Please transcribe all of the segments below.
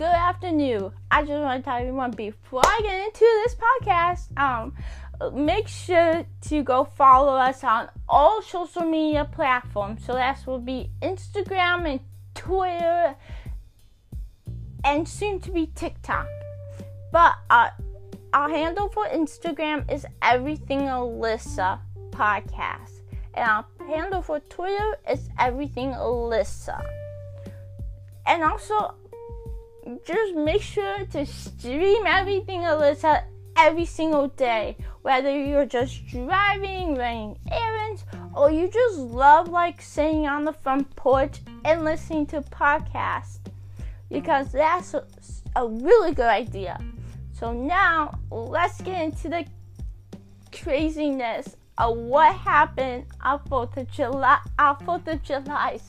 Good afternoon. I just want to tell everyone, before I get into this podcast, make sure to go follow us on all social media platforms. So that will be Instagram and Twitter and soon to be TikTok. But our handle for Instagram is Everything Alyssa Podcast. And our handle for Twitter is Everything Alyssa. And also, just make sure to stream Everything Alyssa every single day. Whether you're just driving, running errands, or you just love sitting on the front porch and listening to podcasts. Because that's a really good idea. So now, let's get into the craziness of what happened on 4th of July.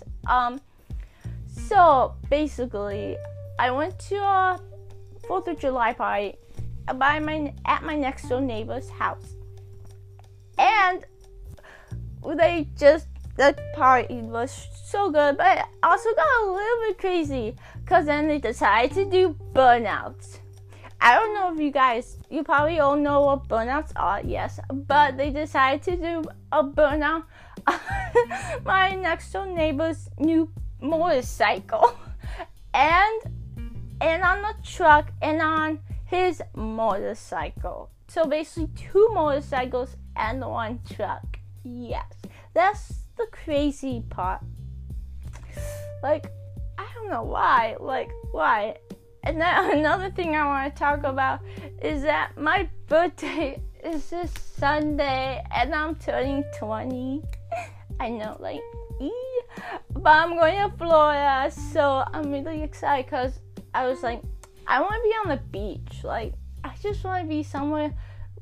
So, basically, I went to a 4th of July party at my next door neighbor's house. And the party was so good, but it also got a little bit crazy. Because then they decided to do burnouts. I don't know if you probably all know what burnouts are, yes. But they decided to do a burnout on my next door neighbor's new motorcycle. And on the truck and on his motorcycle. So basically 2 motorcycles and 1 truck. Yes. That's the crazy part. I don't know why. Why? And then another thing I want to talk about is that my birthday is this Sunday and I'm turning 20. I know, but I'm going to Florida, so I'm really excited because I was I want to be on the beach. I just want to be somewhere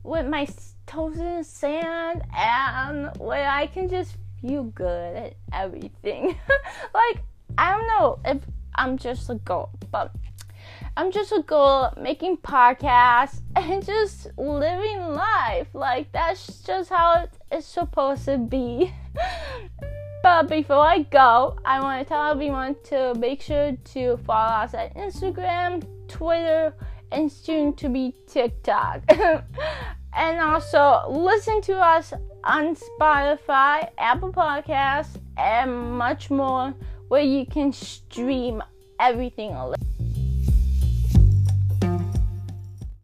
with my toes in the sand and where I can just feel good at everything. I don't know if I'm just a girl, but I'm just a girl making podcasts and just living life. That's just how it's supposed to be. But before I go, I want to tell everyone to make sure to follow us at Instagram, Twitter, and soon to be TikTok. And also listen to us on Spotify, Apple Podcasts, and much more, where you can stream everything.